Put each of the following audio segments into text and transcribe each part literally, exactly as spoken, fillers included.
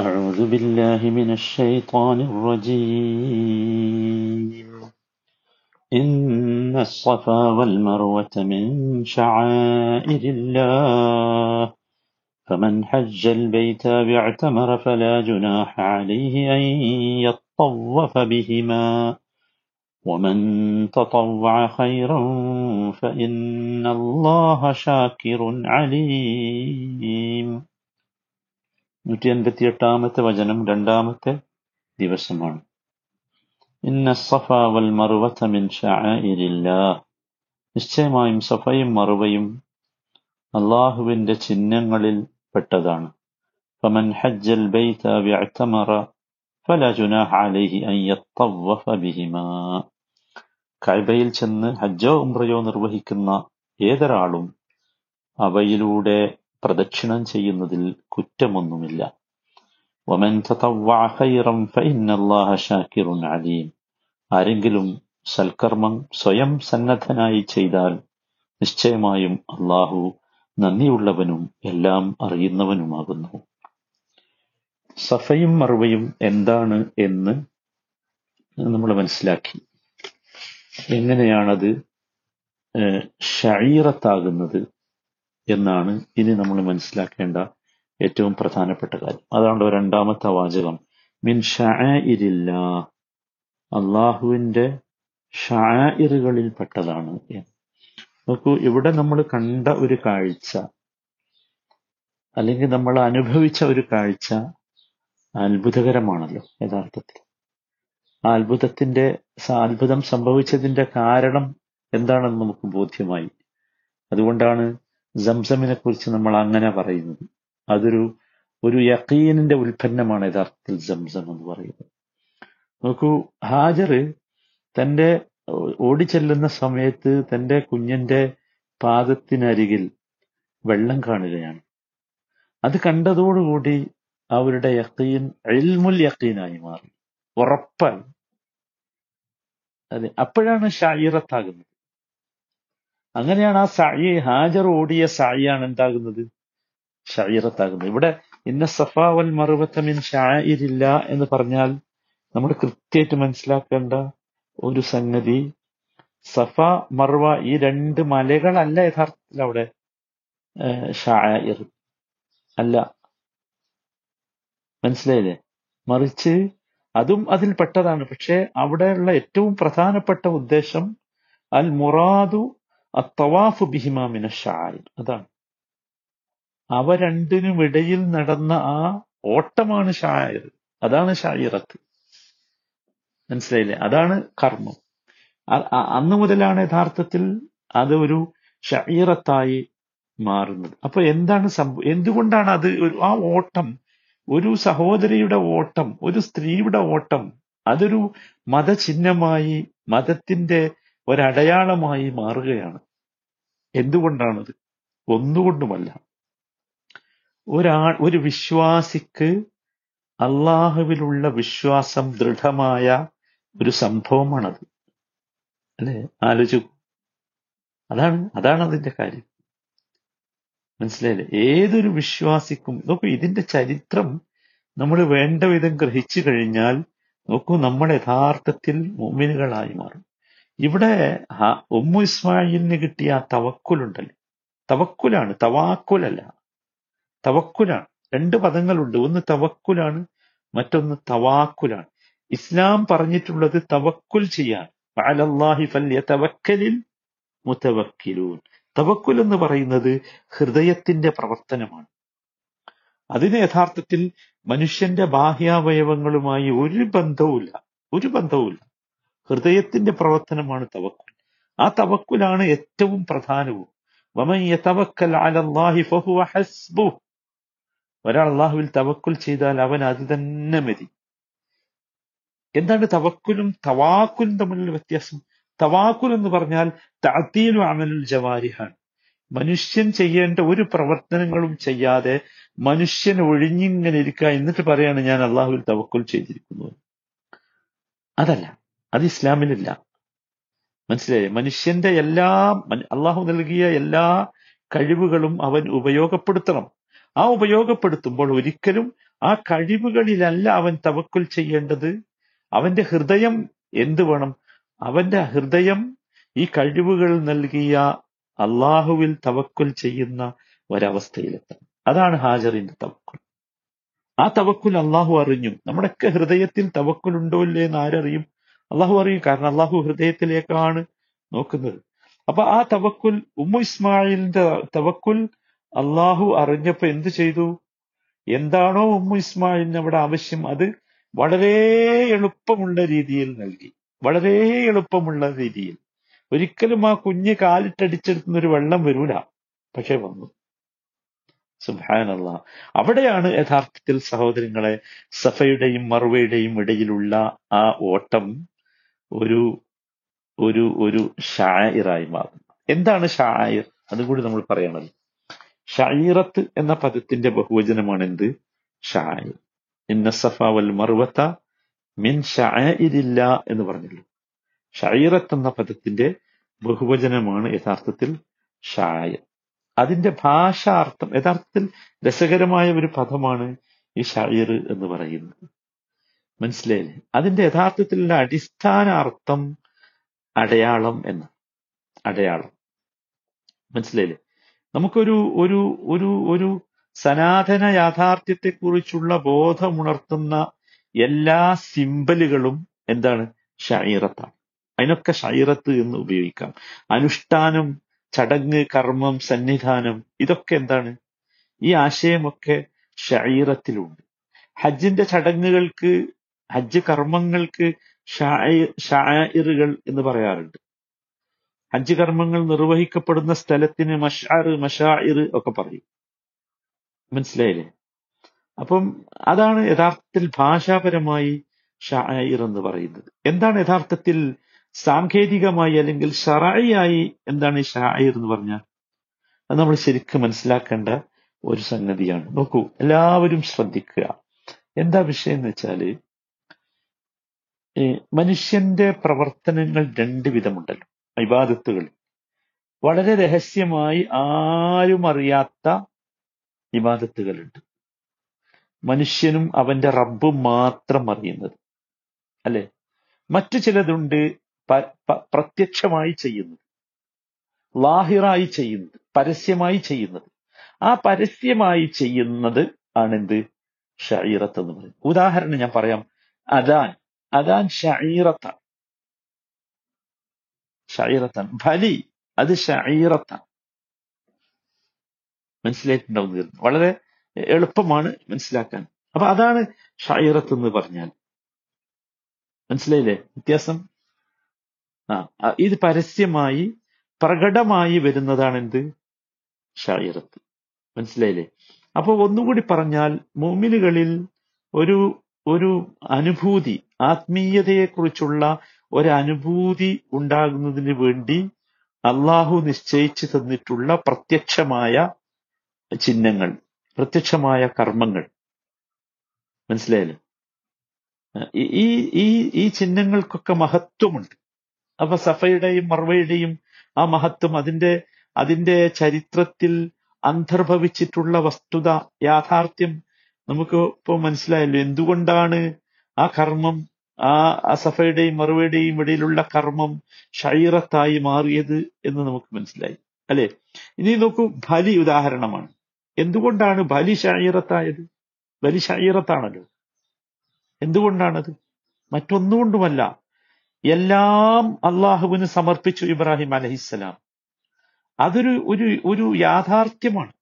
أعوذ بالله من الشيطان الرجيم إن الصفا والمروة من شعائر الله فمن حج البيت واعتمر فلا جناح عليه أن يطوف بهما ومن تطوع خيرا فإن الله شاكر عليم. നൂറ്റി അൻപത്തി എട്ടാമത്തെ വചനം രണ്ടാമത്തെ ദിവസമാണ്. ഇന്ന സഫ വൽ മർവത മിൻ ശഅഇരില്ലാഹ്, നിശ്ചയമായും സഫയും മർവയും അള്ളാഹുവിൻ്റെ ചിഹ്നങ്ങളിൽ പെട്ടതാണ്. ഫമൻ ഹജ്ജൽ ബൈത വഅതമറ ഫലാ ജുനാഹ അലൈഹി അൻ യതവഫ ബിഹിമാ, കഅബയിൽ ചെന്ന് ഹജ്ജോ ഉംറയോ നിർവഹിക്കുന്ന ഏതൊരാളും അവയിലൂടെ പ്രദക്ഷിണം ചെയ്യുന്നതിൽ കുറ്റമൊന്നുമില്ല. വമൻ തതവ്വഅ ഖൈറൻ ഫഇന്നല്ലാഹ ശാകിറുൻ അലീം, ആരെങ്കിലും സൽക്കർമ്മം സ്വയം സന്നദ്ധനായി ചെയ്താൽ നിശ്ചയമായും അള്ളാഹു നന്ദിയുള്ളവനും എല്ലാം അറിയുന്നവനുമാകുന്നു. സഫയും മർവയും എന്താണ് എന്ന് നമ്മൾ മനസ്സിലാക്കി. എങ്ങനെയാണത് ശഈറത്താകുന്നത് എന്നാണ് ഇനി നമ്മൾ മനസ്സിലാക്കേണ്ട ഏറ്റവും പ്രധാനപ്പെട്ട കാര്യം. അതാണ് രണ്ടാമത്തെ വാചകം, മിൻ ശഅഇരില്ലാഹ്, അള്ളാഹുവിൻ്റെ ശഅഇറുകളിൽ പെട്ടതാണ്. നോക്കൂ, ഇവിടെ നമ്മൾ കണ്ട ഒരു കാഴ്ച അല്ലെങ്കിൽ നമ്മൾ അനുഭവിച്ച ഒരു കാഴ്ച അത്ഭുതകരമാണല്ലോ. യഥാർത്ഥത്തിൽ ആ അത്ഭുതത്തിൻ്റെ അത്ഭുതം സംഭവിച്ചതിൻ്റെ കാരണം എന്താണെന്ന് നമുക്ക് ബോധ്യമായി. അതുകൊണ്ടാണ് സംസമിനെ കുറിച്ച് നമ്മൾ അങ്ങനെ പറയുന്നത്. അതൊരു ഒരു യഖീനിന്റെ ഉൽപ്പന്നമാണ് യഥാർത്ഥത്തിൽ സംസം എന്ന് പറയുന്നത്. നോക്കൂ, ഹാജർ തൻ്റെ ഓടിച്ചെല്ലുന്ന സമയത്ത് തൻ്റെ കുഞ്ഞിൻ്റെ പാദത്തിനരികിൽ വെള്ളം കാണുകയാണ്. അത് കണ്ടതോടുകൂടി അവരുടെ യഖീൻ ഇൽമുൽ യഖീനായി മാറി, ഉറപ്പായി. അതെ, അപ്പോഴാണ് ശഈറത്താകുന്നത്. അങ്ങനെയാണ് ആ സഅി, ഹാജർ ഓടിയ സഅിയാണ് എന്താകുന്നത്? ശഈറത്താകുന്നത്. ഇവിടെ ഇന്ന സഫാ വൽ മർവത മിൻ ശഅഇരില്ലാ എന്ന് പറഞ്ഞാൽ നമ്മൾ കൃത്യമായിട്ട് മനസ്സിലാക്കേണ്ട ഒരു സംഗതി, സഫ മർവ ഈ രണ്ട് മലകളല്ല യഥാർത്ഥത്തിൽ അവിടെ ശഅഇർ അല്ല, മനസ്സിലായില്ലേ? മറിച്ച് അതും അതിൽ പെട്ടതാണ്. പക്ഷെ അവിടെയുള്ള ഏറ്റവും പ്രധാനപ്പെട്ട ഉദ്ദേശം അൽ മുറാദു അത്തവാഫ് ബിഹിമാ മിന ശഅഇർ, അതാണ്. അവ രണ്ടിനുമിടയിൽ നടന്ന ആ ഓട്ടമാണ് ശഅഇർ, അതാണ് ശഅഇറത്ത്. മനസ്സിലായില്ലേ? അതാണ് കർമ്മം. അന്ന് മുതലാണ് യഥാർത്ഥത്തിൽ അത് ഒരു ശഅഇറത്തായി മാറുന്നത്. അപ്പൊ എന്താണ് സംഭവം? എന്തുകൊണ്ടാണ് അത് ഒരു ആ ഓട്ടം, ഒരു സഹോദരിയുടെ ഓട്ടം, ഒരു സ്ത്രീയുടെ ഓട്ടം, അതൊരു മതചിഹ്നമായി, മതത്തിന്റെ ഒരടയാളമായി മാറുകയാണ്. എന്തുകൊണ്ടാണത്? ഒന്നുകൊണ്ടുമല്ല. ഒരാ ഒരു വിശ്വാസിക്ക് അള്ളാഹുവിലുള്ള വിശ്വാസം ദൃഢമായ ഒരു സംഭവമാണത്, അല്ലെ? ആലോചിക്കൂ. അതാണ് അതാണ് അതിന്റെ കാര്യം. മനസ്സിലായില്ലേ? ഏതൊരു വിശ്വാസിക്കും നോക്കൂ, ഇതിന്റെ ചരിത്രം നമ്മൾ വേണ്ട വിധം ഗ്രഹിച്ചു കഴിഞ്ഞാൽ നോക്കൂ, നമ്മൾ യഥാർത്ഥത്തിൽ മുഅ്മിനുകളായി മാറും. ഇവിടെ ഉമ്മു ഇസ്മായിലിന് കിട്ടിയ ആ തവക്കുലുണ്ടല്ലോ, തവക്കുലാണ്, തവാക്കുലല്ല, തവക്കുലാണ്. രണ്ട് പദങ്ങളുണ്ട്, ഒന്ന് തവക്കുലാണ്, മറ്റൊന്ന് തവാക്കുലാണ്. ഇസ്ലാം പറഞ്ഞിട്ടുള്ളത് തവക്കുൽ ചെയ്യാൻ, അലല്ലാഹി ഫൽയതവക്കലിൽ മുതവക്കിലൂൻ. തവക്കുൽ എന്ന് പറയുന്നത് ഹൃദയത്തിന്റെ പ്രവർത്തനമാണ്. അതിന് യഥാർത്ഥത്തിൽ മനുഷ്യന്റെ ബാഹ്യാവയവങ്ങളുമായി ഒരു ബന്ധവുമില്ല, ഒരു ബന്ധവുമില്ല. ഹൃദയത്തിന്റെ പ്രവർത്തനമാണ് തവക്കുൽ. ആ തവക്കുലാണ് ഏറ്റവും പ്രധാനവും. വമൻ യതവക്കൽ അലല്ലാഹി ഫഹുവ ഹസ്ബുഹ്, ഒരാൾ അള്ളാഹുവിൽ തവക്കുൽ ചെയ്താൽ അവൻ അത് തന്നെ മതി. എന്താണ് തവക്കുലും തവാക്കുലും തമ്മിലുള്ള വ്യത്യാസം? തവാക്കുൽ എന്ന് പറഞ്ഞാൽ തഅ്തീലു അമലുൽ ജവാരിഹാണ്, മനുഷ്യൻ ചെയ്യേണ്ട ഒരു പ്രവർത്തനങ്ങളും ചെയ്യാതെ മനുഷ്യൻ ഒഴിഞ്ഞിങ്ങനെ ഇരിക്കുക, എന്നിട്ട് പറയാണ് ഞാൻ അള്ളാഹുവിൽ തവക്കുൽ ചെയ്തിരിക്കുന്നു. അതല്ല, അത് ഇസ്ലാമിലില്ല. മനസ്സിലായേ? മനുഷ്യന്റെ എല്ലാ അള്ളാഹു നൽകിയ എല്ലാ കഴിവുകളും അവൻ ഉപയോഗപ്പെടുത്തണം. ആ ഉപയോഗപ്പെടുത്തുമ്പോൾ ഒരിക്കലും ആ കഴിവുകളിലല്ല അവൻ തവക്കുൽ ചെയ്യേണ്ടത്. അവന്റെ ഹൃദയം എന്ത് വേണം? അവന്റെ ഹൃദയം ഈ കഴിവുകൾ നൽകിയ അള്ളാഹുവിൽ തവക്കുൽ ചെയ്യുന്ന ഒരവസ്ഥയിലെത്തണം. അതാണ് ഹാജറിന്റെ തവക്കുൽ. ആ തവക്കുൽ അള്ളാഹു അറിഞ്ഞു. നമ്മുടെയൊക്കെ ഹൃദയത്തിൽ തവക്കുലുണ്ടോ ഇല്ലേ എന്ന് ആരറിയും? അള്ളാഹു അറിയും. കാരണം അള്ളാഹു ഹൃദയത്തിലേക്കാണ് നോക്കുന്നത്. അപ്പൊ ആ തവക്കുൽ, ഉമ്മു ഇസ്മായിലിന്റെ തവക്കുൽ അള്ളാഹു അറിഞ്ഞപ്പോ എന്ത് ചെയ്തു? എന്താണോ ഉമ്മു ഇസ്മായിലിന് അവിടെ ആവശ്യം അത് വളരെ എളുപ്പമുള്ള രീതിയിൽ നൽകി. വളരെ എളുപ്പമുള്ള രീതിയിൽ. ഒരിക്കലും ആ കുഞ്ഞ് കാലിട്ടടിച്ചെടുത്തുന്നൊരു വെള്ളം വരൂല, പക്ഷെ വന്നു. സുബ്ഹാനല്ലാഹ്. അവിടെയാണ് യഥാർത്ഥത്തിൽ സഹോദരങ്ങളെ സഫയുടെയും മർവയുടെയും ഇടയിലുള്ള ആ ഓട്ടം ഒരു ഒരു ഒരു ഷായിറായി മാറുന്നത്. എന്താണ് ഷായിർ? അതുകൂടി നമ്മൾ പറയണല്ലോ. ഷായിറത്ത് എന്ന പദത്തിന്റെ ബഹുവചനമാണ് എന്ത്? ഷായിർ. ഇന്ന സഫ വൽ മർവത മിൻ ഷായിരില്ല എന്ന് പറഞ്ഞല്ലോ. ഷായിറത്ത് എന്ന പദത്തിന്റെ ബഹുവചനമാണ് യഥാർത്ഥത്തിൽ ഷായിർ. അതിന്റെ ഭാഷാർത്ഥം യഥാർത്ഥത്തിൽ രസകരമായ ഒരു പദമാണ് ഈ ഷായിർ എന്ന് പറയുന്നത്. മനസ്സിലായില്ലേ? അതിന്റെ യഥാർത്ഥത്തിലുള്ള അടിസ്ഥാന അർത്ഥം അടയാളം എന്ന അടയാളം. മനസ്സിലായില്ലേ? നമുക്കൊരു ഒരു ഒരു ഒരു സനാതന യാഥാർത്ഥ്യത്തെക്കുറിച്ചുള്ള ബോധമുണർത്തുന്ന എല്ലാ സിംബലുകളും എന്താണ്? ഷായിറത്താണ്. അതിനൊക്കെ ഷായിറത്ത് എന്ന് ഉപയോഗിക്കാം. അനുഷ്ഠാനം, ചടങ്ങ്, കർമ്മം, സന്നിധാനം, ഇതൊക്കെ എന്താണ്? ഈ ആശയമൊക്കെ ഷായിറത്തിലുണ്ട്. ഹജ്ജിന്റെ ചടങ്ങുകൾക്ക്, ഹജ്ജ് കർമ്മങ്ങൾക്ക് ഷായിറുകൾ എന്ന് പറയാറുണ്ട്. ഹജ്ജ് കർമ്മങ്ങൾ നിർവഹിക്കപ്പെടുന്ന സ്ഥലത്തിന് മഷ്ആർ, മഷാഇർ ഒക്കെ പറയും. മനസ്സിലായില്ലേ? അപ്പം അതാണ് യഥാർത്ഥത്തിൽ ഭാഷാപരമായി ഷായിർ എന്ന് പറയുന്നത്. എന്താണ് യഥാർത്ഥത്തിൽ സാങ്കേതികമായി അല്ലെങ്കിൽ ശറഈയായി എന്താണ് ഈ ഷായിർ എന്ന് പറഞ്ഞാൽ? അത് നമ്മൾ ശരിക്കും മനസ്സിലാക്കേണ്ട ഒരു സംഗതിയാണ്. നോക്കൂ, എല്ലാവരും ശ്രദ്ധിക്കുക. എന്താ വിഷയം എന്ന് വെച്ചാല്, മനുഷ്യന്റെ പ്രവർത്തനങ്ങൾ രണ്ട് വിധമുണ്ടല്ലോ. ഇബാദത്തുകൾ വളരെ രഹസ്യമായി ആരും അറിയാത്ത ഇബാദത്തുകളുണ്ട്. മനുഷ്യനും അവന്റെ റബ്ബും മാത്രം അറിയുന്നത് അല്ലെ. മറ്റു ചിലതുണ്ട് പ്രത്യക്ഷമായി ചെയ്യുന്നത്, ലാഹിറായി ചെയ്യുന്നത്, പരസ്യമായി ചെയ്യുന്നത്. ആ പരസ്യമായി ചെയ്യുന്നത് ആണെന്ത്? ഷായിറത്ത് എന്ന് പറയും. ഉദാഹരണം ഞാൻ പറയാം. അദാൻ അദാൻ ഷായിറത്താണ്. ഷായിറത്താണ്. ബലി അത് ഷായിറത്താണ്. മനസ്സിലായിട്ടുണ്ടാവുന്ന വളരെ എളുപ്പമാണ് മനസ്സിലാക്കാൻ. അപ്പൊ അതാണ് ഷായിറത്ത് എന്ന് പറഞ്ഞാൽ. മനസ്സിലായില്ലേ വ്യത്യാസം? ആ ഇത് പരസ്യമായി പ്രകടമായി വരുന്നതാണ് എന്ത്? ഷായിറത്ത്. മനസ്സിലായില്ലേ? അപ്പൊ ഒന്നുകൂടി പറഞ്ഞാൽ, മുഅ്മിനുകളിൽ ഒരു ഒരു അനുഭൂതി, ആത്മീയതയെക്കുറിച്ചുള്ള ഒരനുഭൂതി ഉണ്ടാകുന്നതിന് വേണ്ടി അള്ളാഹു നിശ്ചയിച്ചു തന്നിട്ടുള്ള പ്രത്യക്ഷമായ ചിഹ്നങ്ങൾ, പ്രത്യക്ഷമായ കർമ്മങ്ങൾ. മനസ്സിലായല്ലോ? ഈ ഈ ഈ ചിഹ്നങ്ങൾക്കൊക്കെ മഹത്വമുണ്ട്. അപ്പൊ സഫയുടെയും മർവയുടെയും ആ മഹത്വം, അതിന്റെ അതിന്റെ ചരിത്രത്തിൽ അന്തർഭവിച്ചിട്ടുള്ള വസ്തുത, യാഥാർത്ഥ്യം നമുക്ക് ഇപ്പോൾ മനസ്സിലായല്ലോ. എന്തുകൊണ്ടാണ് ആ കർമ്മം, ആ സഫയുടെയും മർവയുടെയും ഇടയിലുള്ള കർമ്മം ഷൈറത്തായി മാറിയത് എന്ന് നമുക്ക് മനസ്സിലായി അല്ലെ. ഇനി നോക്കൂ, ബലി ഉദാഹരണമാണ്. എന്തുകൊണ്ടാണ് ബലി ഷൈറത്തായത്? ബലി ഷൈറത്താണല്ലോ. എന്തുകൊണ്ടാണത്? മറ്റൊന്നുകൊണ്ടുമല്ല, എല്ലാം അള്ളാഹുവിന് സമർപ്പിച്ചു ഇബ്രാഹിം അലൈഹിസ്സലാം. അതൊരു ഒരു ഒരു യാഥാർത്ഥ്യമാണ്.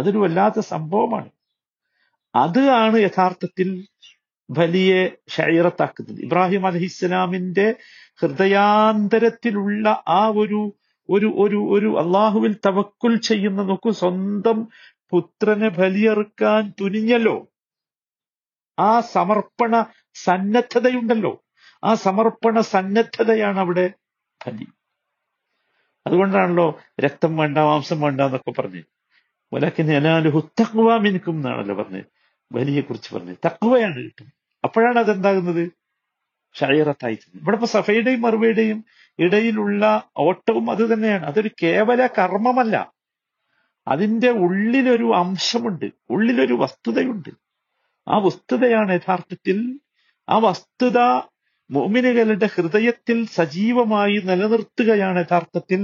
അതൊരു വല്ലാത്ത സംഭവമാണ്. അത് ആണ് യഥാർത്ഥത്തിൽ ബലിയെ ഷൈറത്താക്കുന്നത്. ഇബ്രാഹിം അലൈഹിസ്സലാമിന്റെ ഹൃദയാന്തരത്തിലുള്ള ആ ഒരു ഒരു ഒരു ഒരു അള്ളാഹുവിൽ തവക്കുൽ ചെയ്യുന്ന, നോക്കൂ, സ്വന്തം പുത്രനെ ബലിയറുക്കാൻ തുനിഞ്ഞല്ലോ. ആ സമർപ്പണ സന്നദ്ധതയുണ്ടല്ലോ. ആ സമർപ്പണ സന്നദ്ധതയാണ് അവിടെ ബലി. അതുകൊണ്ടാണല്ലോ രക്തം വേണ്ട, മാംസം വേണ്ട എന്നൊക്കെ പറഞ്ഞത്. വലക്കിൻ യനാലുഹു തഖ്വ മിൻകും എന്നാണല്ലോ പറഞ്ഞത്. ബലിയെ കുറിച്ച് പറഞ്ഞത് തഖ്വയാണ് കിട്ടുന്നത്. അപ്പോഴാണ് അതെന്താകുന്നത്? ഷൈറത്തായി. ഇവിടെ ഇപ്പൊ സഫയുടെയും മർവയുടെയും ഇടയിലുള്ള ഓട്ടവും അത് തന്നെയാണ്. അതൊരു കേവല കർമ്മമല്ല, അതിന്റെ ഉള്ളിലൊരു അംശമുണ്ട്, ഉള്ളിലൊരു വസ്തുതയുണ്ട്. ആ വസ്തുതയാണ് യഥാർത്ഥത്തിൽ ആ വസ്തുത മുഅ്മിനുകളുടെ ഹൃദയത്തിൽ സജീവമായി നിലനിർത്തുകയാണ് യഥാർത്ഥത്തിൽ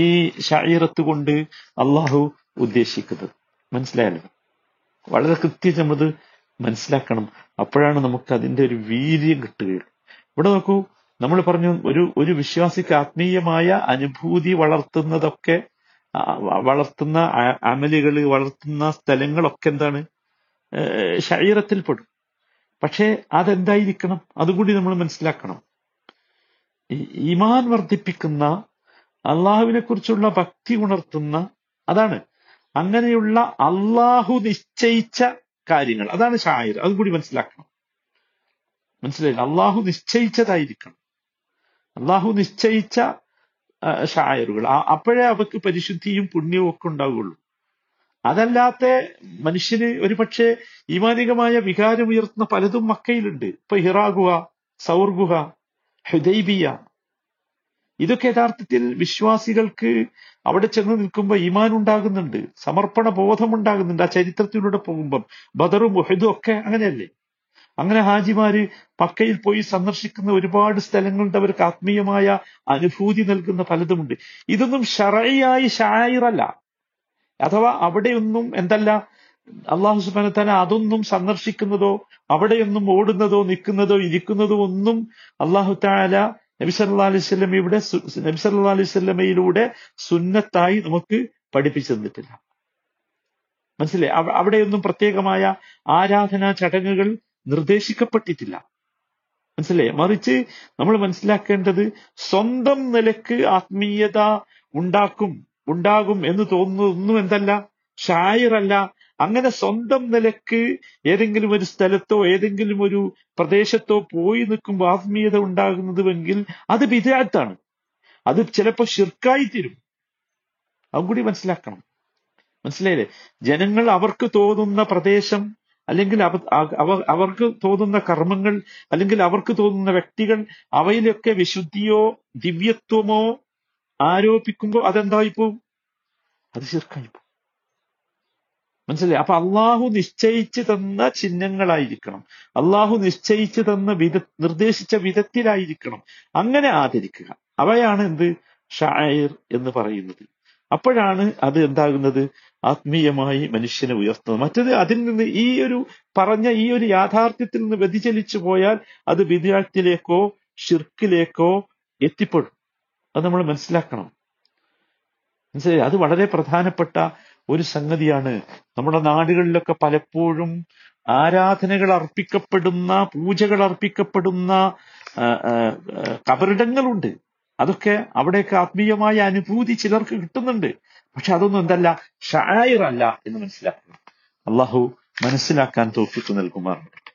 ഈ ശഈറത്ത് കൊണ്ട് അള്ളാഹു ഉദ്ദേശിക്കുന്നത്. മനസ്സിലായല്ലോ? വളരെ കൃത്യമായി നമ്മളത് മനസ്സിലാക്കണം. അപ്പോഴാണ് നമുക്ക് അതിന്റെ ഒരു വീര്യം കിട്ടുകയുള്ളൂ. ഇവിടെ നോക്കൂ, നമ്മൾ പറഞ്ഞു ഒരു ഒരു വിശ്വാസിക്ക് ആത്മീയമായ അനുഭൂതി വളർത്തുന്നതൊക്കെ വളർത്തുന്ന അമലുകൾ വളർത്തുന്ന സ്ഥലങ്ങളൊക്കെ എന്താണ് ശഈറത്തിൽപ്പെടും. പക്ഷെ അതെന്തായിരിക്കണം അതുകൂടി നമ്മൾ മനസ്സിലാക്കണം. ഈമാൻ വർദ്ധിപ്പിക്കുന്ന അള്ളാഹുവിനെ കുറിച്ചുള്ള ഭക്തി ഉണർത്തുന്ന അതാണ് അങ്ങനെയുള്ള അള്ളാഹു നിശ്ചയിച്ച കാര്യങ്ങൾ, അതാണ് ശായിർ. അതുകൂടി മനസ്സിലാക്കണം. മനസ്സിലായില്ല? അള്ളാഹു നിശ്ചയിച്ചതായിരിക്കണം, അള്ളാഹു നിശ്ചയിച്ച ഷായറുകൾ. അപ്പോഴേ അവർക്ക് പരിശുദ്ധിയും പുണ്യവും ഒക്കെ ഉണ്ടാവുകയുള്ളൂ. അതല്ലാത്ത മനുഷ്യന് ഒരു പക്ഷേ ഈമാനികമായ വികാരമുയർത്തുന്ന പലതും മക്കയിലുണ്ട്. ഇപ്പൊ ഹിറാ ഗുഹ, സൗർ ഗുഹ, ഹുദൈബിയ, ഇതൊക്കെ യഥാർത്ഥത്തിൽ വിശ്വാസികൾക്ക് അവിടെ ചെന്ന് നിൽക്കുമ്പോൾ ഈമാൻ ഉണ്ടാകുന്നുണ്ട്, സമർപ്പണ ബോധം ഉണ്ടാകുന്നുണ്ട്. ആ ചരിത്രത്തിലൂടെ പോകുമ്പം ബദറും ഉഹ്ദും ഒക്കെ അങ്ങനെയല്ലേ? അങ്ങനെ ഹാജിമാര് മക്കയിൽ പോയി സന്ദർശിക്കുന്ന ഒരുപാട് സ്ഥലങ്ങളുണ്ട്. അവർക്ക് ആത്മീയമായ അനുഭൂതി നൽകുന്ന പലതുമുണ്ട്. ഇതൊന്നും ശറഈയായി ശായിറല്ല. അഥവാ അവിടെയൊന്നും എന്തല്ല അല്ലാഹു സുബ്ഹാനഹു തആല അതൊന്നും സന്ദർശിക്കുന്നതോ അവിടെയൊന്നും ഓടുന്നതോ നിൽക്കുന്നതോ ഇരിക്കുന്നതോ ഒന്നും അല്ലാഹു തആല നബി സല്ലല്ലാഹു അലൈഹി വസല്ലമയുടെ നബി സല്ലല്ലാഹു അലൈഹി വസല്ലമയിലൂടെ സുന്നത്തായി നമുക്ക് പഠിപ്പിച്ചു തന്നിട്ടില്ല. മനസ്സിലായി? അവിടെയൊന്നും പ്രത്യേകമായ ആരാധനാ ചടങ്ങുകൾ നിർദ്ദേശിക്കപ്പെട്ടിട്ടില്ല. മനസ്സിലായി? മറിച്ച് നമ്മൾ മനസ്സിലാക്കേണ്ടത് സ്വന്തം നിലക്ക് ആത്മീയത ഉണ്ടാക്കും ഉണ്ടാകും എന്ന് തോന്നുന്നതൊന്നും എന്തല്ല ശായിറല്ല. അങ്ങനെ സ്വന്തം നിലക്ക് ഏതെങ്കിലും ഒരു സ്ഥലത്തോ ഏതെങ്കിലും ഒരു പ്രദേശത്തോ പോയി നിൽക്കുമ്പോൾ ആത്മീയത ഉണ്ടാകുന്നതുവെങ്കിൽ അത് ബിദ്അത്താണ്. അത് ചിലപ്പോൾ ശിർക്കായി തീരും. അതും കൂടി മനസ്സിലാക്കണം. മനസ്സിലായില്ലേ? ജനങ്ങൾ അവർക്ക് തോന്നുന്ന പ്രദേശം അല്ലെങ്കിൽ അവർക്ക് തോന്നുന്ന കർമ്മങ്ങൾ അല്ലെങ്കിൽ അവർക്ക് തോന്നുന്ന വ്യക്തികൾ അവയിലൊക്കെ വിശുദ്ധിയോ ദിവ്യത്വമോ ആരോപിക്കുമ്പോൾ അതെന്തായിപ്പോവും? അത് ശിർക്കായിപ്പോവും. മനസ്സിലായി? അപ്പൊ അള്ളാഹു നിശ്ചയിച്ചു തന്ന ചിഹ്നങ്ങളായിരിക്കണം, അള്ളാഹു നിശ്ചയിച്ചു തന്ന വിധ നിർദ്ദേശിച്ച വിധത്തിലായിരിക്കണം അങ്ങനെ ആദരിക്കുക. അവയാണ് എന്ത് ഷായർ എന്ന് പറയുന്നത്. അപ്പോഴാണ് അത് എന്താകുന്നത് ആത്മീയമായി മനുഷ്യനെ ഉയർത്തുന്നത്. മറ്റത് അതിൽ നിന്ന് ഈ ഒരു പറഞ്ഞ ഈ ഒരു യാഥാർത്ഥ്യത്തിൽ നിന്ന് വ്യതിചലിച്ചു പോയാൽ അത് ബിദ്അത്തിലേക്കോ ശിർക്കിലേക്കോ എത്തിപ്പെടും. അത് നമ്മൾ മനസ്സിലാക്കണം. മനസ്സിലായി? അത് വളരെ പ്രധാനപ്പെട്ട ഒരു സംഗതിയാണ്. നമ്മുടെ നാടുകളിലൊക്കെ പലപ്പോഴും ആരാധനകൾ അർപ്പിക്കപ്പെടുന്ന പൂജകൾ അർപ്പിക്കപ്പെടുന്ന കബറിടങ്ങളുണ്ട്. അതൊക്കെ അവിടെയൊക്കെ ആത്മീയമായ അനുഭൂതി ചിലർക്ക് കിട്ടുന്നുണ്ട്. പക്ഷെ അതൊന്നും എന്തല്ല ശായിറല്ല എന്ന് മനസ്സിലാക്കണം. അള്ളാഹു മനസ്സിലാക്കാൻ തൗഫീഖ് നൽകുമാറാകട്ടെ.